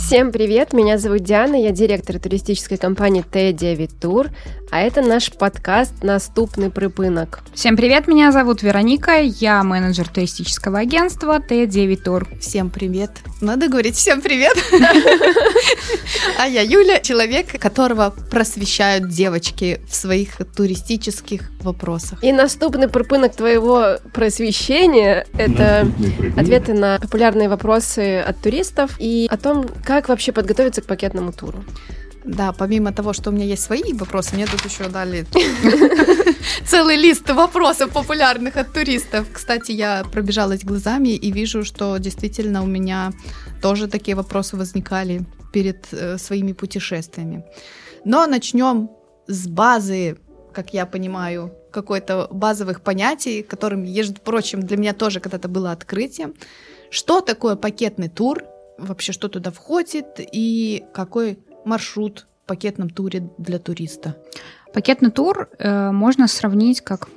Всем привет, меня зовут Диана, я директор туристической компании Т-9 Тур, а это наш подкаст «Наступный припынок». Всем привет, меня зовут Вероника, я менеджер туристического агентства Т-9 Тур. Всем привет. Надо говорить всем привет. А я Юля, человек, которого просвещают девочки в своих туристических вопросах. И наступный припынок твоего просвещения – это ответы на популярные вопросы от туристов и о том, как вообще подготовиться к пакетному туру? Да, помимо того, что у меня есть свои вопросы, мне тут еще дали целый лист вопросов популярных от туристов. Кстати, я пробежалась глазами и вижу, что действительно у меня тоже такие вопросы возникали перед своими путешествиями. Но начнем с базы, как я понимаю, какой-то базовых понятий, которым, между прочим, для меня тоже когда-то было открытие. Что такое пакетный тур? Вообще, что туда входит и какой маршрут в пакетном туре для туриста? Пакетный тур можно сравнить как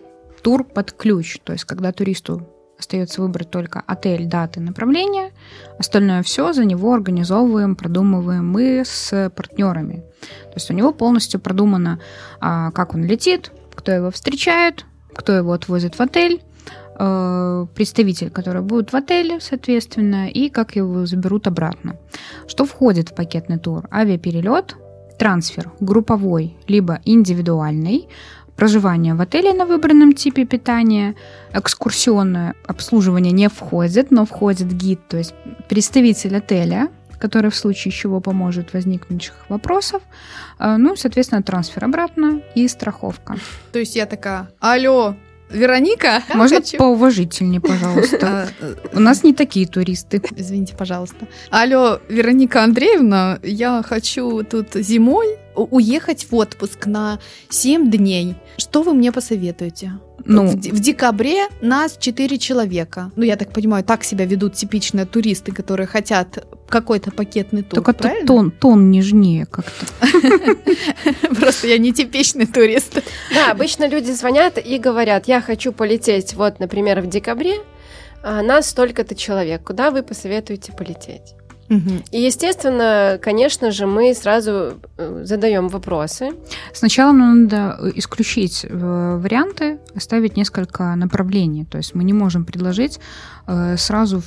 тур под ключ, то есть когда туристу остается выбрать только отель, даты, направление, остальное все за него организовываем, продумываем мы с партнерами. То есть у него полностью продумано, как он летит, кто его встречает, кто его отвозит в отель, представитель, который будет в отеле, соответственно, и как его заберут обратно. Что входит в пакетный тур? Авиаперелет, трансфер групповой, либо индивидуальный, проживание в отеле на выбранном типе питания, экскурсионное обслуживание не входит, но входит гид, то есть представитель отеля, который в случае чего поможет возникнувших вопросов, ну, соответственно, трансфер обратно и страховка. То есть я такая, алло, Вероника? Да, можно хочу поуважительнее, пожалуйста? У нас не такие туристы. Извините, пожалуйста. Алло, Вероника Андреевна, я хочу тут зимой уехать в отпуск на 7 дней. Что вы мне посоветуете? Ну, в декабре нас 4 человека. Ну, я так понимаю, так себя ведут типичные туристы, которые хотят какой-то пакетный тур, только правильно? Тон нежнее как-то. Просто я не типичный турист. Да, обычно люди звонят и говорят, я хочу полететь, вот, например, в декабре, нас столько-то человек, куда вы посоветуете полететь? И, естественно, конечно же, мы сразу задаем вопросы. Сначала нам надо исключить варианты, оставить несколько направлений. То есть мы не можем предложить сразу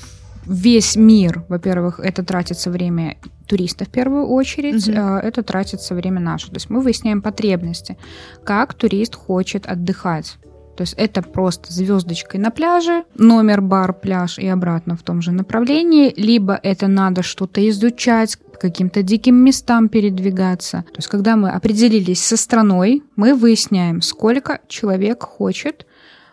весь мир. Во-первых, это тратится время туриста в первую очередь, это тратится время наше. То есть мы выясняем потребности, как турист хочет отдыхать. То есть это просто звездочкой на пляже, номер, бар, пляж и обратно в том же направлении, либо это надо что-то изучать, к каким-то диким местам передвигаться. То есть когда мы определились со страной, мы выясняем, сколько человек хочет,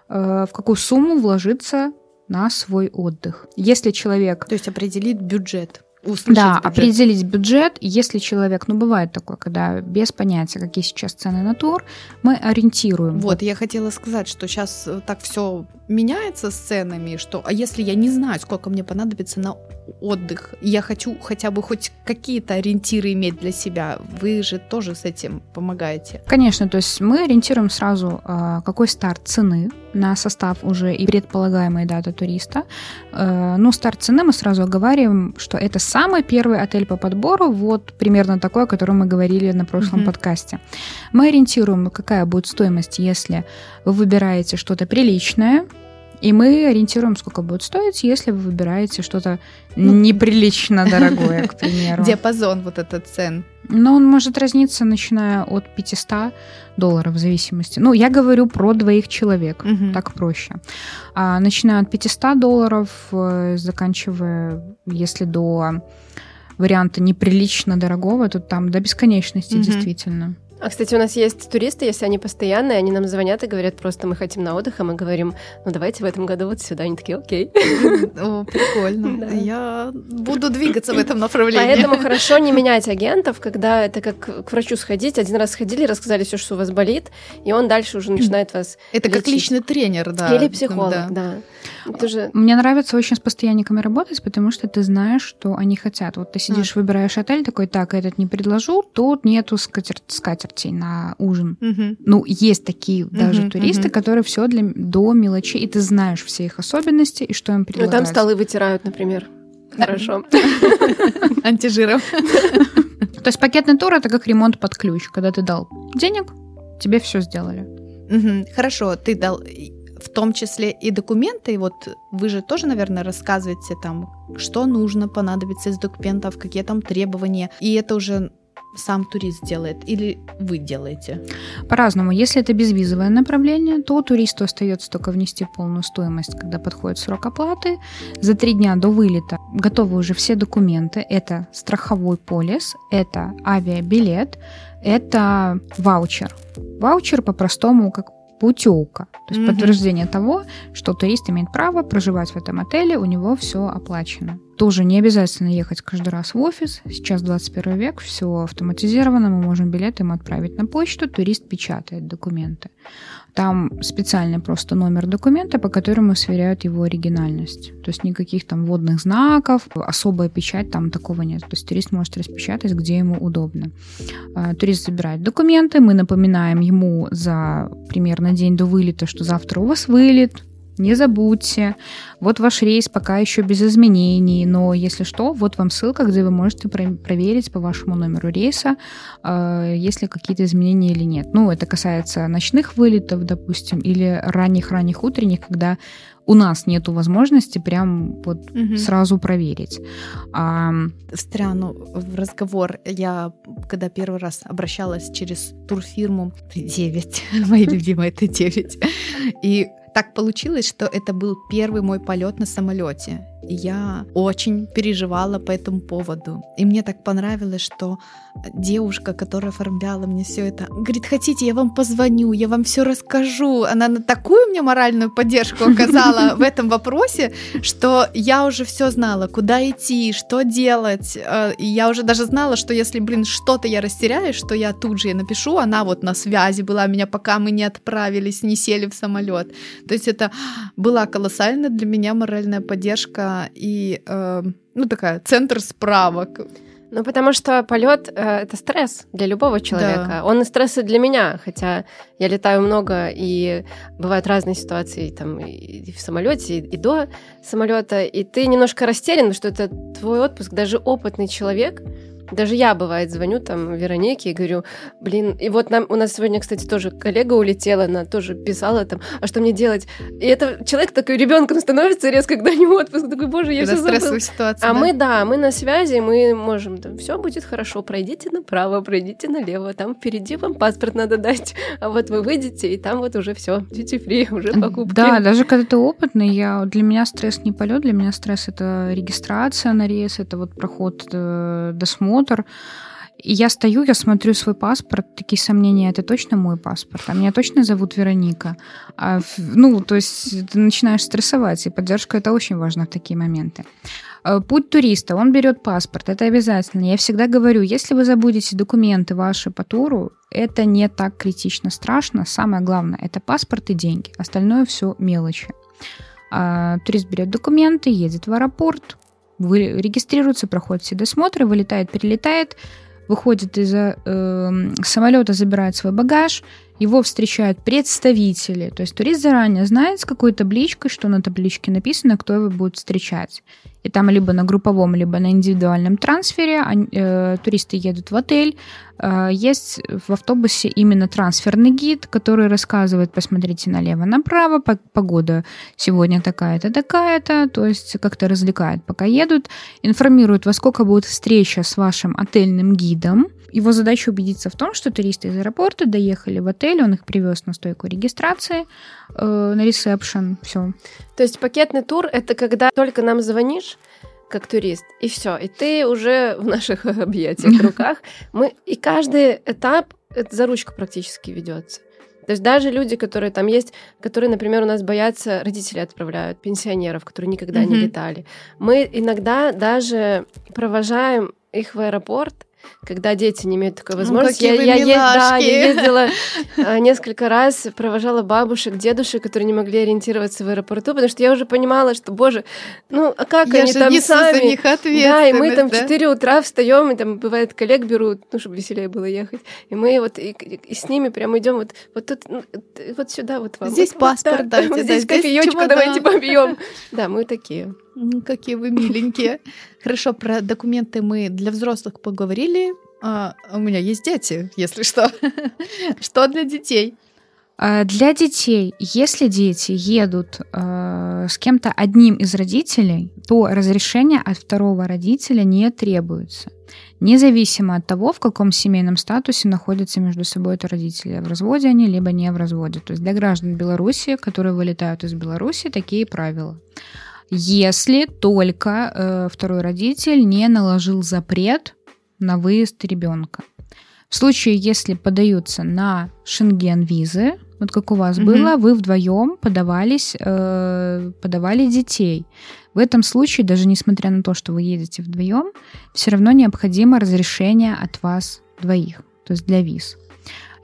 в какую сумму вложиться на свой отдых. Если человек... То есть определить бюджет. Да, бюджет. Определить бюджет, если человек, ну бывает такое, когда без понятия, какие сейчас цены на тур, мы ориентируем. Вот, я хотела сказать, что сейчас так все меняется с ценами, что, а если я не знаю, сколько мне понадобится на отдых, я хочу хотя бы хоть какие-то ориентиры иметь для себя, вы же тоже с этим помогаете. Конечно, то есть мы ориентируем сразу, какой старт цены на состав уже и предполагаемая дата туриста. Ну, старт цены мы сразу оговариваем, что это самый первый отель по подбору, вот примерно такой, о котором мы говорили на прошлом подкасте. Мы ориентируем, какая будет стоимость, если вы выбираете что-то приличное, и мы ориентируем, сколько будет стоить, если вы выбираете что-то неприлично дорогое, к примеру. Диапазон вот этот цен. Но он может разниться, начиная от $500 в зависимости. Ну, я говорю про двоих человек, так проще. Начиная от $500, заканчивая, если до варианта неприлично дорогого, то там до бесконечности действительно. А, кстати, у нас есть туристы, если они постоянные, они нам звонят и говорят, просто мы хотим на отдых, а мы говорим, ну давайте в этом году вот сюда. Они такие, окей. О, прикольно. Да. Я буду двигаться в этом направлении. Поэтому хорошо не менять агентов, когда это как к врачу сходить. Один раз сходили, рассказали все, что у вас болит, и он дальше уже начинает вас это лечить. Как личный тренер, да. Или психолог, да. Тоже... Мне нравится очень с постоянниками работать, потому что ты знаешь, что они хотят. Вот ты сидишь, выбираешь отель, такой, так, этот не предложу, тут нету скатерть. скатерти на ужин. Угу. Ну, есть такие даже туристы, которые все до мелочей, и ты знаешь все их особенности, и что им предлагают. Ну, там столы вытирают, например. Хорошо. Антижиром. То есть пакетный тур — это как ремонт под ключ. Когда ты дал денег, тебе все сделали. Хорошо, ты дал... В том числе и документы. И вот вы же тоже, наверное, рассказываете там, что нужно, понадобится из документов, какие там требования. И это уже сам турист делает или вы делаете? По-разному. Если это безвизовое направление, то туристу остается только внести полную стоимость, когда подходит срок оплаты. За 3 дня до вылета готовы уже все документы. Это страховой полис, это авиабилет, это ваучер. Ваучер по-простому как путевка, то есть подтверждение того, что турист имеет право проживать в этом отеле, у него все оплачено. Тоже не обязательно ехать каждый раз в офис. Сейчас 21 век, все автоматизировано, мы можем билеты ему отправить на почту, турист печатает документы. Там специальный просто номер документа, по которому сверяют его оригинальность. То есть никаких там водных знаков, особая печать, там такого нет. То есть турист может распечатать, где ему удобно. Турист забирает документы, мы напоминаем ему за примерно день до вылета, что завтра у вас вылет. Не забудьте, вот ваш рейс пока еще без изменений, но если что, вот вам ссылка, где вы можете проверить по вашему номеру рейса, есть ли какие-то изменения или нет. Ну, это касается ночных вылетов, допустим, или ранних-ранних утренних, когда у нас нету возможности прям вот сразу проверить. Встряну в разговор. Я, когда первый раз обращалась через турфирму Т-9, мои любимые Т-9, и так получилось, что это был первый мой полет на самолете. Я очень переживала по этому поводу. И мне так понравилось, что девушка, которая оформляла мне все это, говорит: хотите, я вам позвоню, я вам все расскажу. Она на такую мне моральную поддержку оказала в этом вопросе, что я уже все знала, куда идти, что делать. И я уже даже знала, что если, что-то я растеряюсь, что я тут же ей напишу. Она вот на связи была меня, пока мы не отправились, не сели в самолет. То есть это была колоссальная для меня моральная поддержка и такая центр справок. Ну, потому что полет это стресс для любого человека. Да. Он и стресс и для меня, хотя я летаю много, и бывают разные ситуации там, и в самолете, и до самолета. И ты немножко растерян, потому что это твой отпуск, даже опытный человек. Даже я, бывает, звоню там Веронике и говорю: и вот у нас сегодня, кстати, тоже коллега улетела, она тоже писала там, а что мне делать? И это человек такой ребенком становится резко, когда у него отпуск, такой: боже, я всё забыл. Ситуация, а да? мы на связи, мы можем, там, все будет хорошо, пройдите направо, пройдите налево, там впереди вам паспорт надо дать, а вот вы выйдете, и там вот уже все, duty free, уже покупки. Да, даже когда ты опытный, для меня стресс не полет, для меня стресс — это регистрация на рейс, это вот проход, досмотр. И я стою, я смотрю свой паспорт, такие сомнения: это точно мой паспорт? А меня точно зовут Вероника? То есть ты начинаешь стрессовать, и поддержка — это очень важно в такие моменты. Путь туриста, он берет паспорт, это обязательно. Я всегда говорю, если вы забудете документы ваши по туру, это не так критично страшно. Самое главное — это паспорт и деньги. Остальное все мелочи. Турист берет документы, едет в аэропорт, регистрируется, проходит все досмотры, вылетает, перелетает, выходит из самолета, забирает свой багаж, его встречают представители. То есть турист заранее знает, с какой табличкой, что на табличке написано, кто его будет встречать. И там либо на групповом, либо на индивидуальном трансфере туристы едут в отель. Есть в автобусе именно трансферный гид, который рассказывает: посмотрите налево-направо, погода сегодня такая-то, такая-то. То есть как-то развлекает, пока едут. Информирует, во сколько будет встреча с вашим отельным гидом. Его задача убедиться в том, что туристы из аэропорта доехали в отель, он их привез на стойку регистрации, на ресепшн, все. То есть пакетный тур — это когда только нам звонишь, как турист, и все, и ты уже в наших объятиях, в руках. И каждый этап за ручку практически ведется. То есть даже люди, которые там есть, которые, например, у нас боятся, родители отправляют, пенсионеров, которые никогда не летали. Мы иногда даже провожаем их в аэропорт, когда дети не имеют такой возможности. Ну, я ездила несколько раз, провожала бабушек, дедушек, которые не могли ориентироваться в аэропорту, потому что я уже понимала, что, боже, ну а как я они там сами? За них ответственность, да, и мы там в 4 утра встаем, и там бывает коллег берут, ну, чтобы веселее было ехать. И мы вот и с ними прям идем вот тут, вот сюда, вот вам. Здесь вот, паспорт, да. Вот здесь кофеёчку давайте побьем. Да, мы такие. Какие вы миленькие. Хорошо, про документы мы для взрослых поговорили. У меня есть дети, если что. Что для детей? Для детей, если дети едут с кем-то одним из родителей, то разрешение от второго родителя не требуется, независимо от того, в каком семейном статусе находятся между собой эти родители, в разводе они, либо не в разводе. То есть для граждан Беларуси, которые вылетают из Беларуси, такие правила. Если только второй родитель не наложил запрет на выезд ребенка. В случае, если подаются на Шенген-визы, вот как у вас было, вы вдвоем подавали детей. В этом случае, даже несмотря на то, что вы едете вдвоем, все равно необходимо разрешение от вас двоих, то есть для виз.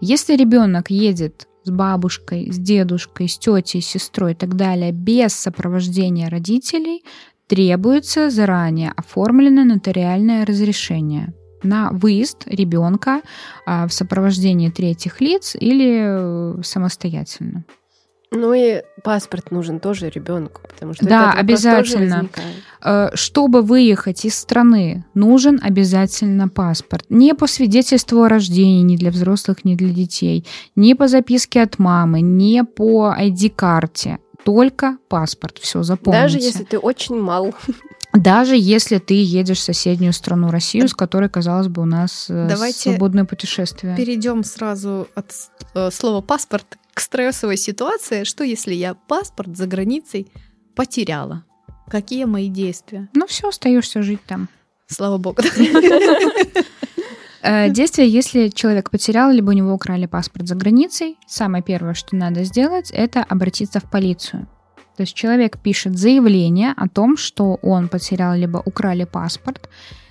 Если ребенок едет с бабушкой, с дедушкой, с тетей, с сестрой и так далее, без сопровождения родителей, требуется заранее оформленное нотариальное разрешение на выезд ребенка в сопровождении третьих лиц или самостоятельно. Ну и паспорт нужен тоже ребенку, потому что да, этот вопрос тоже возникает. Чтобы выехать из страны, нужен обязательно паспорт. Не по свидетельству о рождении, ни для взрослых, ни для детей, не по записке от мамы, не по ID-карте, только паспорт. Все, запомните. Даже если ты очень мал. Даже если ты едешь в соседнюю страну Россию, с которой, казалось бы, у нас свободное путешествие. Перейдем сразу от слова паспорт к стрессовой ситуации. Что если я паспорт за границей потеряла? Какие мои действия? Ну все, остаешься жить там. Слава богу. Действие, если человек потерял, либо у него украли паспорт за границей, самое первое, что надо сделать, это обратиться в полицию. То есть человек пишет заявление о том, что он потерял либо украли паспорт,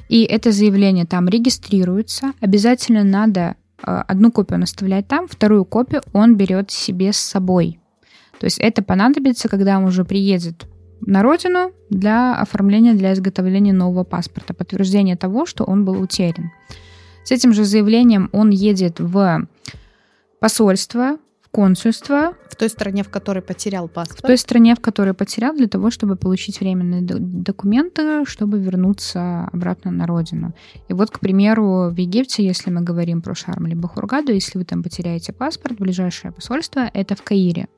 и это заявление там регистрируется. Обязательно надо одну копию он оставляет там, вторую копию он берет себе с собой. То есть это понадобится, когда он уже приедет на родину для оформления, для изготовления нового паспорта, подтверждение того, что он был утерян. С этим же заявлением он едет в посольство, консульство. В той стране, в которой потерял паспорт. В той стране, в которой потерял, для того, чтобы получить временные документы, чтобы вернуться обратно на родину. И вот, к примеру, в Египте, если мы говорим про Шарм либо Хургаду, если вы там потеряете паспорт, ближайшее посольство — это в Каире.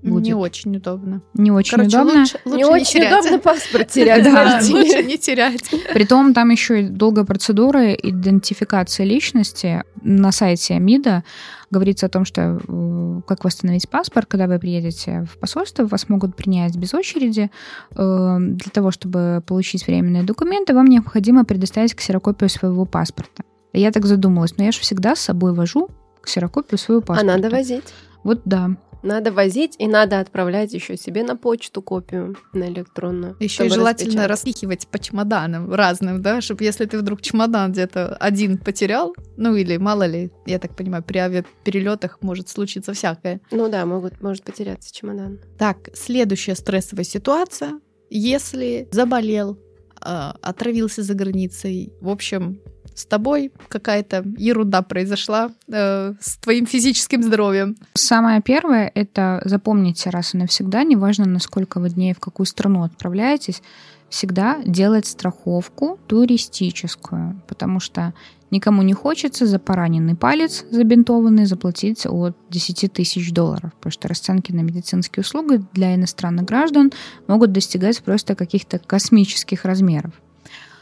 Будет. Не очень удобно. Не очень удобно. Лучше не очень удобно паспорт терять. Да, лучше не терять. Притом там еще и долгая процедура идентификации личности. На сайте МИДа говорится о том, что как восстановить паспорт, когда вы приедете в посольство, вас могут принять без очереди. Для того, чтобы получить временные документы, вам необходимо предоставить ксерокопию своего паспорта. Я так задумалась, но я же всегда с собой вожу ксерокопию своего паспорта. А надо возить. Вот да. Надо возить и надо отправлять еще себе на почту копию, на электронную. Еще и желательно распихивать по чемоданам разным, да, чтобы если ты вдруг чемодан где-то один потерял, ну или мало ли, я так понимаю, при авиаперелетах может случиться всякое. Ну да, может потеряться чемодан. Так, следующая стрессовая ситуация. Если заболел, отравился за границей, в общем, с тобой какая-то ерунда произошла с твоим физическим здоровьем. Самое первое — это запомните раз и навсегда, неважно, на сколько вы дней в какую страну отправляетесь, всегда делать страховку туристическую, потому что никому не хочется за пораненный палец забинтованный заплатить от 10 тысяч $10,000, потому что расценки на медицинские услуги для иностранных граждан могут достигать просто каких-то космических размеров.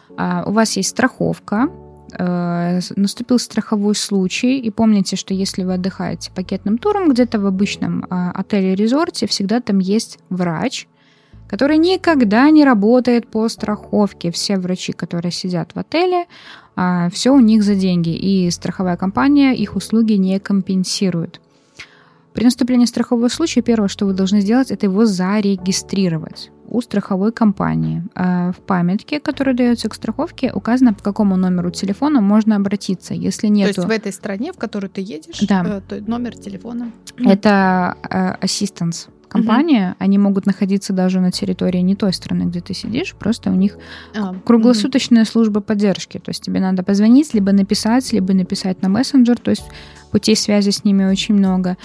У вас есть страховка, наступил страховой случай, и помните, что если вы отдыхаете пакетным туром где-то в обычном отеле-резорте, всегда там есть врач, который никогда не работает по страховке. Все врачи, которые сидят в отеле, все у них за деньги, и страховая компания их услуги не компенсирует. При наступлении страхового случая первое, что вы должны сделать, это его зарегистрировать. у страховой компании. В памятке, которая дается к страховке, указано, по какому номеру телефона можно обратиться. Если нету... То есть в этой стране, в которую ты едешь, да. Номер телефона? Это assistance компания. Угу. Они могут находиться даже на территории не той страны, где ты сидишь, просто у них круглосуточная служба поддержки. То есть тебе надо позвонить, либо написать на мессенджер. То есть путей связи с ними очень много.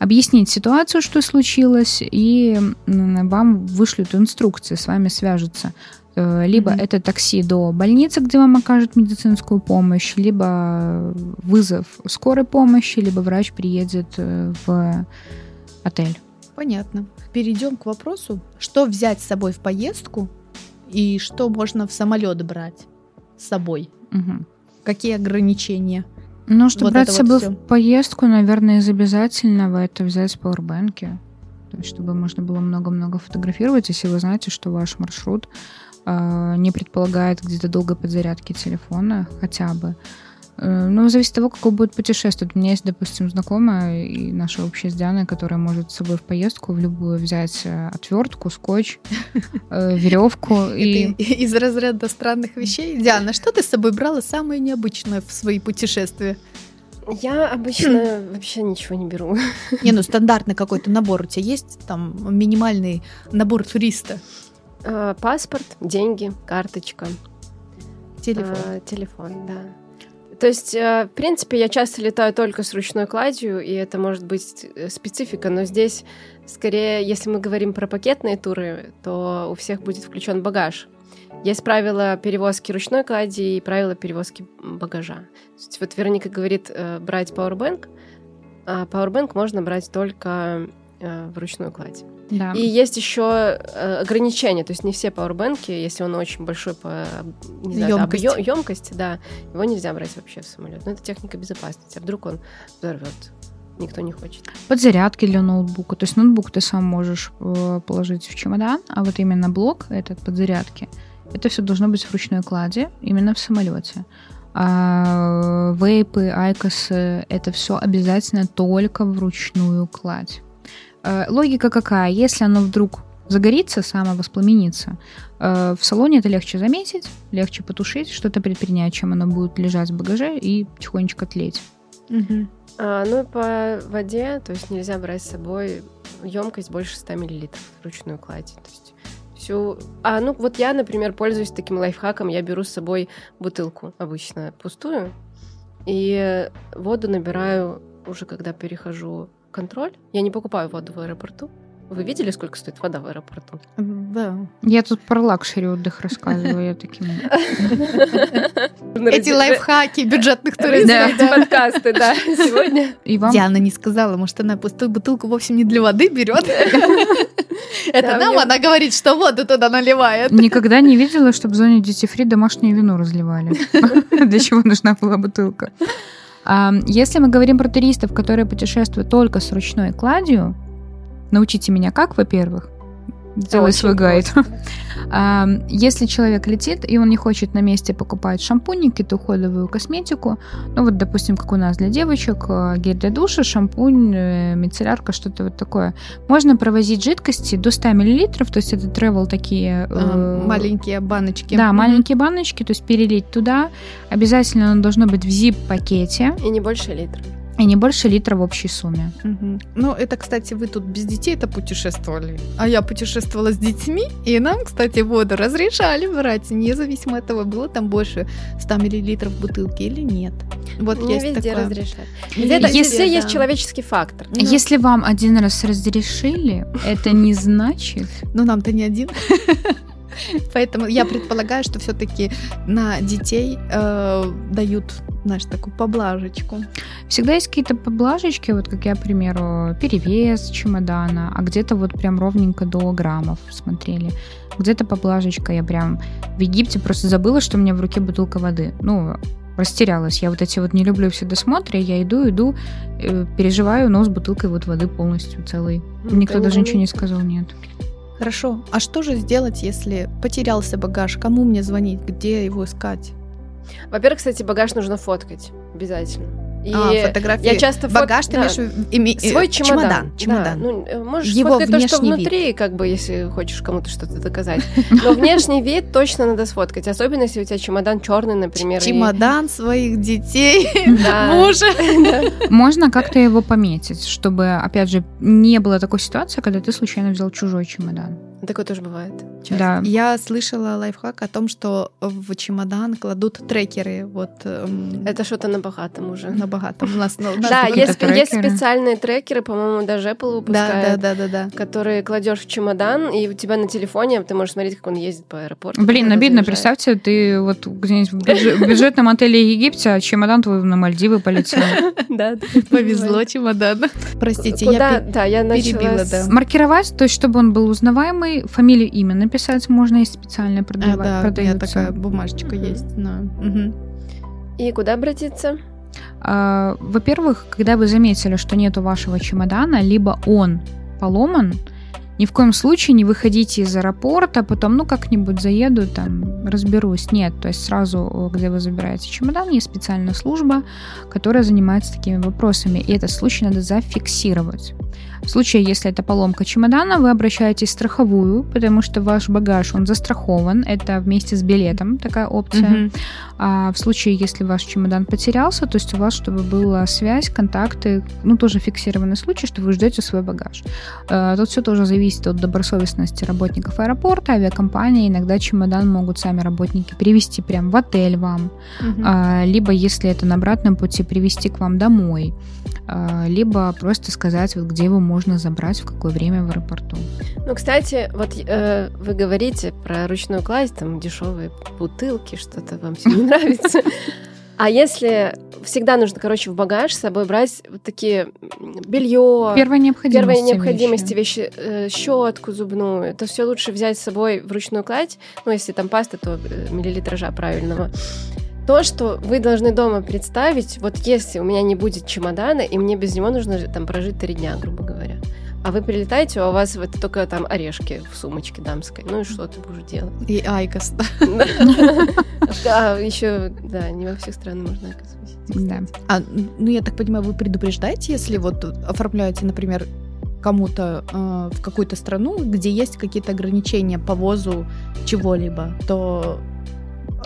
Объяснить ситуацию, что случилось, и вам вышлют инструкции, с вами свяжутся. Либо это такси до больницы, где вам окажут медицинскую помощь, либо вызов скорой помощи, либо врач приедет в отель. Понятно. Перейдем к вопросу, что взять с собой в поездку и что можно в самолет брать с собой. Угу. Какие ограничения? Ну, что вот брать с собой в поездку, наверное, из обязательного, это взять пауэрбэнки, чтобы можно было много-много фотографировать, если вы знаете, что ваш маршрут не предполагает где-то долгой подзарядки телефона хотя бы. Ну, зависит от того, какое будет путешествие. У меня есть, допустим, знакомая и наша общая с Дианой, которая может с собой в поездку в любую взять отвертку, скотч, веревку. Из разряда странных вещей. Диана, что ты с собой брала самое необычное в свои путешествия? Я обычно вообще ничего не беру. Не, ну стандартный какой-то набор у тебя есть? Там минимальный набор туриста. Паспорт, деньги, карточка. Телефон, да. То есть, в принципе, я часто летаю только с ручной кладью, и это может быть специфика, но здесь, скорее, если мы говорим про пакетные туры, то у всех будет включен багаж. Есть правила перевозки ручной клади и правила перевозки багажа. То есть, вот Вероника говорит брать пауэрбэнк, а пауэрбэнк можно брать только в ручную кладь. Да. И есть еще ограничения, то есть не все пауэрбэнки, если он очень большой по емкости, да, его нельзя брать вообще в самолет. Но это техника безопасности, а вдруг он взорвет, никто не хочет. Подзарядки для ноутбука, то есть ноутбук ты сам можешь положить в чемодан, а вот именно блок этот подзарядки, это все должно быть в ручной кладе, именно в самолете. А вейпы, айкосы, это все обязательно только в ручную кладь. Логика какая? Если оно вдруг загорится, самовоспламенится, в салоне это легче заметить, легче потушить, что-то предпринять, чем оно будет лежать в багаже и тихонечко тлеть. Угу. Ну и по воде, то есть нельзя брать с собой емкость больше 100 мл ручную кладь. То есть всю... ну вот я, например, пользуюсь таким лайфхаком, я беру с собой бутылку обычно пустую и воду набираю уже когда перехожу контроль. Я не покупаю воду в аэропорту. Вы видели, сколько стоит вода в аэропорту? Да. Я тут про лакшери отдых рассказываю. Я таким... Эти лайфхаки бюджетных туристов. Подкасты, да. Сегодня. Диана не сказала, может, она пустую бутылку вовсе не для воды берет. Это нам она говорит, что воду туда наливает. Никогда не видела, чтобы в зоне duty-free домашнее вино разливали. Для чего нужна была бутылка? Если мы говорим про туристов, которые путешествуют только с ручной кладью, научите меня как, во-первых, делай свой гайд. Если человек летит, и он не хочет на месте покупать шампунь, какую-то уходовую косметику, ну вот, допустим, как у нас для девочек, гель для душа, шампунь, мицеллярка, что-то вот такое. Можно провозить жидкости до 100 мл, то есть это travel такие... маленькие баночки. Да, маленькие баночки, то есть перелить туда. Обязательно оно должно быть в zip-пакете. И не больше литра. И не больше литра в общей сумме. Угу. Ну, это, кстати, вы тут без детей-то путешествовали. А я путешествовала с детьми, и нам, кстати, воду разрешали брать, независимо от того, было там больше 100 мл в бутылке или нет. Вот не есть везде такое. Разрешают. Если есть человеческий фактор. Если вам один раз разрешили, это не значит... Ну, нам-то не один. Поэтому я предполагаю, что все-таки на детей дают, знаешь, такую поблажечку. Всегда есть какие-то поблажечки, вот как я, к примеру, перевес чемодана, а где-то вот прям ровненько до граммов смотрели. Где-то поблажечка, я прям в Египте просто забыла, что у меня в руке бутылка воды. Ну, растерялась. Я вот эти вот не люблю все досмотры, я иду, переживаю, но с бутылкой вот воды полностью целой. Никто даже ничего не сказал, нет. Хорошо, а что же сделать, если потерялся багаж? Кому мне звонить? Где его искать? Во-первых, кстати, багаж нужно фоткать обязательно. И фотографии. Я часто багаж, ты имеешь свой чемодан. Да. Ну, можешь сфоткать то, что внутри, вид. Как бы, если хочешь кому-то что-то доказать. Но внешний вид точно надо сфоткать, особенно если у тебя чемодан черный, например. Чемодан своих детей, мужа. Можно как-то его пометить, чтобы, опять же, не было такой ситуации, когда ты случайно взял чужой чемодан. Такое тоже бывает. Да. Я слышала лайфхак о том, что в чемодан кладут трекеры. Вот, это что-то на богатом уже. На богатом. У нас, да, есть специальные трекеры, по-моему, даже Apple выпускает, да. которые кладешь в чемодан, и у тебя на телефоне ты можешь смотреть, как он ездит по аэропорту. Блин, обидно, представьте, ты вот где-нибудь в бюджетном отеле Египта, а чемодан твой на Мальдивы полетел. Да, повезло чемодану. Простите, я перебила. Маркировать, то есть чтобы он был узнаваемый, фамилию, имя написать можно, есть специально продавать. Да, у меня такая бумажечка есть. Но... И куда обратиться? Во-первых, когда вы заметили, что нету вашего чемодана, либо он поломан, ни в коем случае не выходите из аэропорта, потом, как-нибудь заеду, разберусь. Нет, то есть сразу, где вы забираете чемодан, есть специальная служба, которая занимается такими вопросами, и этот случай надо зафиксировать. В случае, если это поломка чемодана, вы обращаетесь в страховую, потому что ваш багаж, он застрахован, это вместе с билетом такая опция. А в случае, если ваш чемодан потерялся, то есть у вас, чтобы была связь, контакты, тоже фиксированный случай, что вы ждете свой багаж. Тут все тоже зависит от добросовестности работников аэропорта, авиакомпании. Иногда чемодан могут сами работники привезти прям в отель вам, либо, если это на обратном пути, привезти к вам домой, либо просто сказать, вот где его можно забрать, в какое время в аэропорту. Кстати, вот вы говорите про ручную кладь, дешевые бутылки, что-то вам все не нравится. А если всегда нужно, в багаж с собой брать вот такие белье, первой необходимости вещи, щетку зубную, это все лучше взять с собой в ручную кладь, если паста, то миллилитража правильного. То, что вы должны дома представить, если у меня не будет чемодана, и мне без него нужно прожить 3 дня, грубо говоря. А вы прилетаете, а у вас только орешки в сумочке дамской. И что ты будешь делать? И айкос. Да, еще, не во всех странах можно айкос носить. Да. Я так понимаю, вы предупреждаете, если оформляете, например, кому-то в какую-то страну, где есть какие-то ограничения по ввозу чего-либо, то...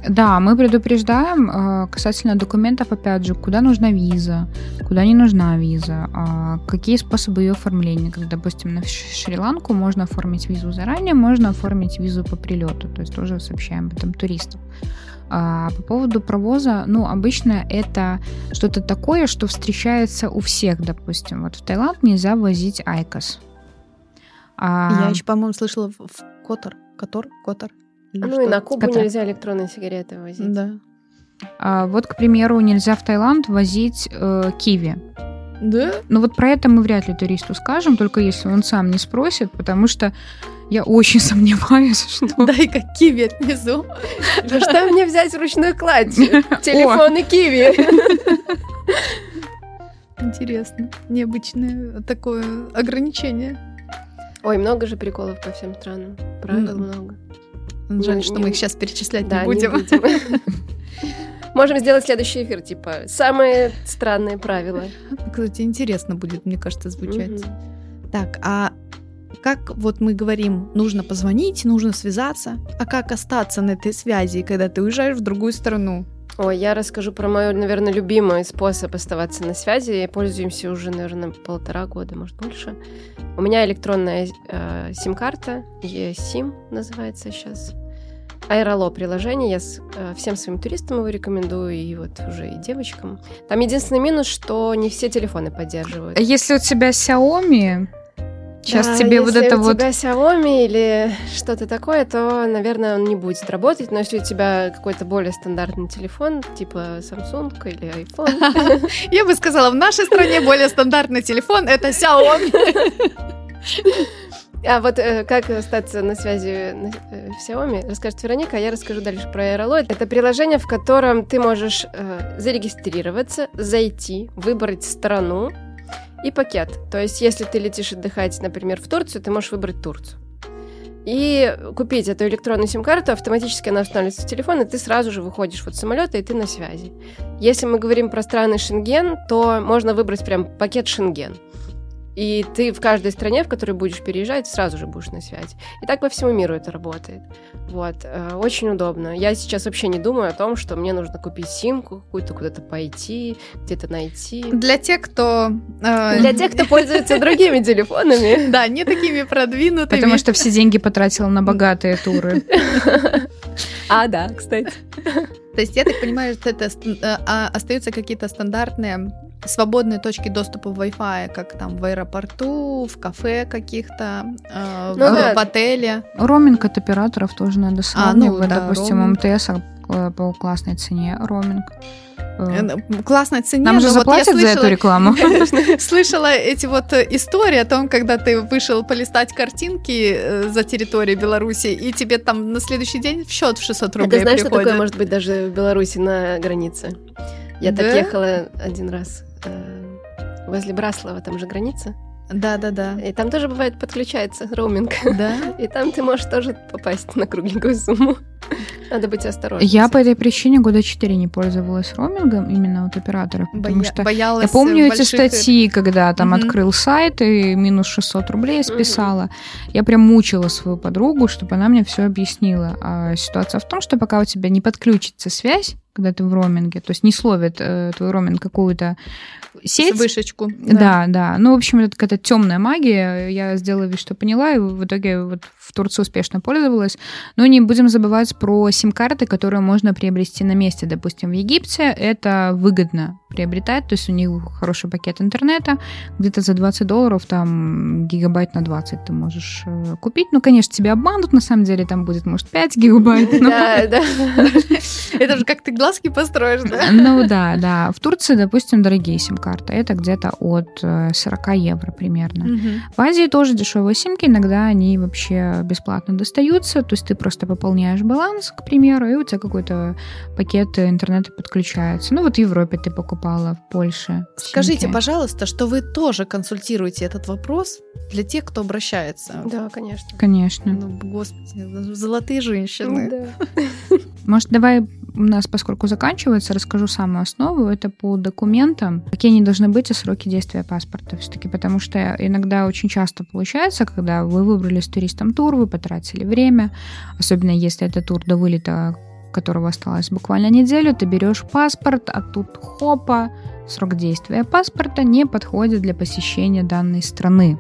Да, мы предупреждаем касательно документов, опять же, куда нужна виза, куда не нужна виза, какие способы ее оформления. Как, допустим, на Шри-Ланку можно оформить визу заранее, можно оформить визу по прилету, то есть тоже сообщаем об этом туристам. По поводу провоза, обычно это что-то такое, что встречается у всех, допустим. Вот в Таиланд нельзя возить айкос. Я еще, по-моему, слышала в Котор. И на Кубу нельзя электронные сигареты возить. Да. К примеру, нельзя в Таиланд возить киви. Да? Но про это мы вряд ли туристу скажем, только если он сам не спросит, потому что я очень сомневаюсь, что... Дай-ка киви отвезу. Что мне взять в ручную кладь? Телефон и киви. Интересно. Необычное такое ограничение. Ой, много же приколов по всем странам. Правил много. Жаль, что мы их сейчас перечислять не будем. Можем сделать следующий эфир, самые странные правила. Кстати, интересно будет, мне кажется, звучать. Так, а как мы говорим, нужно позвонить, нужно связаться, а как остаться на этой связи, когда ты уезжаешь в другую страну? Ой, я расскажу про мой, наверное, любимый способ оставаться на связи. Я пользуюсь уже, наверное, 1,5 года, может, больше. У меня электронная сим-карта, E-SIM называется сейчас. Airalo приложение, я всем своим туристам его рекомендую, и уже и девочкам. Там единственный минус, что не все телефоны поддерживают. Если у тебя Xiaomi... Сейчас да, тебе вот это вот... Если у тебя Xiaomi или что-то такое, то, наверное, он не будет работать. Но если у тебя какой-то более стандартный телефон, типа Samsung или iPhone... Я бы сказала, в нашей стране более стандартный телефон — это Xiaomi. А как остаться на связи в Xiaomi, расскажет Вероника, а я расскажу дальше про Airalo. Это приложение, в котором ты можешь зарегистрироваться, зайти, выбрать страну, и пакет. То есть, если ты летишь отдыхать, например, в Турцию, ты можешь выбрать Турцию. и купить эту электронную сим-карту, автоматически она устанавливается в телефон, и ты сразу же выходишь вот с самолета, и ты на связи. Если мы говорим про страны Шенген, то можно выбрать прям пакет Шенген. И ты в каждой стране, в которую будешь переезжать, сразу же будешь на связи. И так по всему миру это работает. Вот. Очень удобно. Я сейчас вообще не думаю о том, что мне нужно купить симку, какую-то куда-то пойти, где-то найти. Для тех, кто пользуется другими телефонами. Да, не такими продвинутыми. Потому что все деньги потратила на богатые туры. А, да, кстати. То есть, я так понимаю, что это остаются какие-то стандартные свободные точки доступа в Wi-Fi, как там в аэропорту, в кафе каких-то, в отеле. Роуминг от операторов тоже надо сравнивать. Допустим, роуминг. МТС по классной цене, роуминг. Классной цене. Нам же заплатят за эту рекламу. Слышала эти вот истории о том, когда ты вышел полистать картинки за территорию Беларуси, и тебе там на следующий день в счет в 600 рублей приходит. А ты знаешь, что такое может быть даже в Беларуси на границе? Я так ехала один раз возле Браслава, там же граница. Да. И там тоже бывает подключается роуминг. Да. И там ты можешь тоже попасть на кругленькую сумму. Надо быть осторожным. Я по этой причине года 4 не пользовалась роумингом именно от операторов, потому что я помню эти статьи, когда там открыл сайт и минус 600 рублей списала. Я прям мучила свою подругу, чтобы она мне все объяснила. А ситуация в том, что пока у тебя не подключится связь, когда ты в роуминге, то есть не словит твой роуминг какую-то сеть. Вышечку. Да. Ну, в общем, это какая-то темная магия. Я сделала вид, что поняла, и в итоге вот в Турции успешно пользовалась. Но не будем забывать про сим-карты, которые можно приобрести на месте. Допустим, в Египте это выгодно приобретать, то есть у них хороший пакет интернета, где-то за $20, там гигабайт на 20 ты можешь купить. Ну, конечно, тебя обманут, на самом деле, там будет, может, 5 гигабайт. Да. Это же как ты глазки построишь, да? Ну, да. В Турции, допустим, дорогие сим-карты. Это где-то от 40 евро примерно. В Азии тоже дешевые симки, иногда они вообще бесплатно достаются, то есть ты просто пополняешь баланс, к примеру, и у тебя какой-то пакет интернета подключается. Ну, вот в Европе ты покупала, в Польше. Скажите, пожалуйста, что вы тоже консультируете этот вопрос для тех, кто обращается. Да, конечно. Ну, господи, золотые женщины. Может, давай у нас, поскольку заканчивается, расскажу самую основу. Это по документам, какие они должны быть, и сроки действия паспорта все-таки, потому что иногда очень часто получается, когда вы выбрали с туристом тур, вы потратили время, особенно если это тур до вылета, которого осталось буквально неделю, ты берешь паспорт, а тут хопа, срок действия паспорта не подходит для посещения данной страны.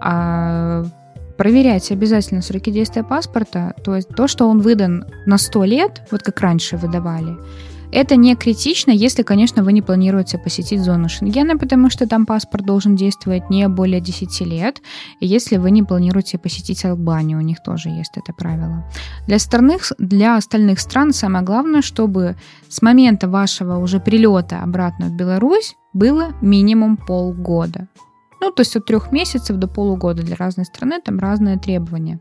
Проверяйте обязательно сроки действия паспорта, то есть то, что он выдан на 100 лет, вот как раньше выдавали, это не критично, если, конечно, вы не планируете посетить зону Шенгена, потому что там паспорт должен действовать не более 10 лет, если вы не планируете посетить Албанию, у них тоже есть это правило. Для остальных стран самое главное, чтобы с момента вашего уже прилета обратно в Беларусь было минимум полгода. Ну, то есть от 3 месяцев до полугода, для разной страны там разные требования.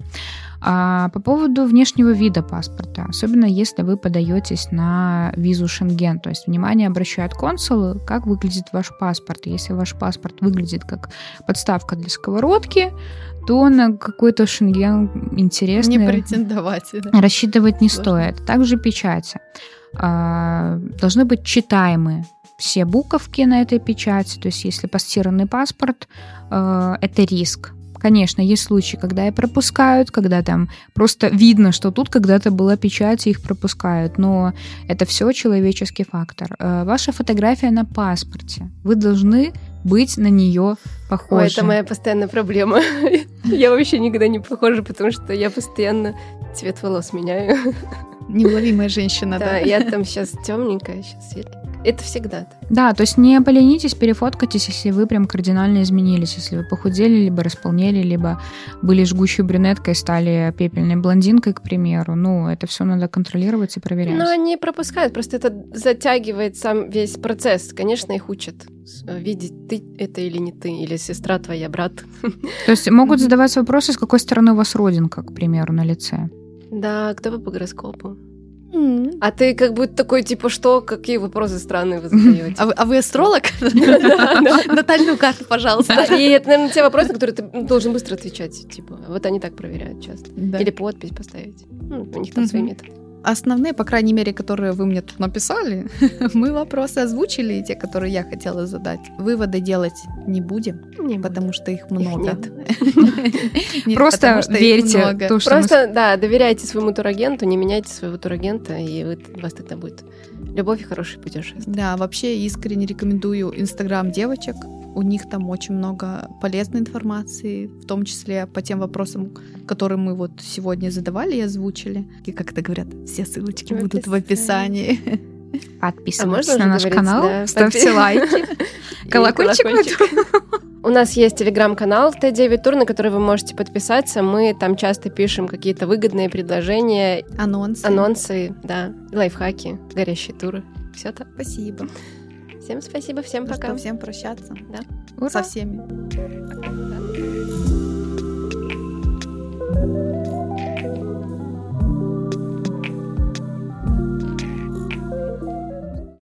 А по поводу внешнего вида паспорта, особенно если вы подаетесь на визу Шенген, то есть внимание обращают консулы, как выглядит ваш паспорт. Если ваш паспорт выглядит как подставка для сковородки, то на какой-то Шенген интересный не претендовать, да? Рассчитывать не стоит. Также печати должны быть читаемые. Все буковки на этой печати, то есть если постиранный паспорт, это риск. Конечно, есть случаи, когда и пропускают, когда там просто видно, что тут когда-то была печать, и их пропускают, но это все человеческий фактор. Ваша фотография на паспорте. Вы должны быть на нее похожи. Ой, это моя постоянная проблема. Я вообще никогда не похожа, потому что я постоянно цвет волос меняю. Неуловимая женщина, да. Да, я там сейчас темненькая, сейчас светленькая. Это всегда так. Да, то есть не поленитесь, перефоткайтесь, если вы прям кардинально изменились, если вы похудели, либо располнели, либо были жгучей брюнеткой, стали пепельной блондинкой, к примеру. Ну, это все надо контролировать и проверять. Но они пропускают, просто это затягивает сам весь процесс. Конечно, их учат видеть, ты это или не ты, или сестра твоя, брат. То есть могут задавать вопросы, с какой стороны у вас родинка, к примеру, на лице. Да, кто вы по гороскопу? А ты как будто такой, типа, что, какие вопросы странные вы задаете? А вы астролог? Натальную карту, пожалуйста. И это, наверное, те вопросы, на которые ты должен быстро отвечать. Типа, вот они так проверяют часто. Или подпись поставить. У них там свои методы. Основные, по крайней мере, которые вы мне тут написали, мы вопросы озвучили, и те, которые я хотела задать. Выводы делать не будем, потому что их много. Просто верьте. Просто, да, доверяйте своему турагенту, не меняйте своего турагента, и у вас тогда будет любовь и хорошее путешествие. Да, вообще искренне рекомендую Инстаграм девочек. У них там очень много полезной информации, в том числе по тем вопросам, которые мы вот сегодня задавали и озвучили. И, как это говорят, все ссылочки будут в описании. Подписывайтесь на наш канал, да, ставьте лайки, колокольчик. У нас есть телеграм-канал Т-9 Тур, на который вы можете подписаться. Мы там часто пишем какие-то выгодные предложения, анонсы, да, лайфхаки, горящие туры. Все так. Спасибо. Всем спасибо, всем пока. Всем прощаться. Да. Ура. Со всеми.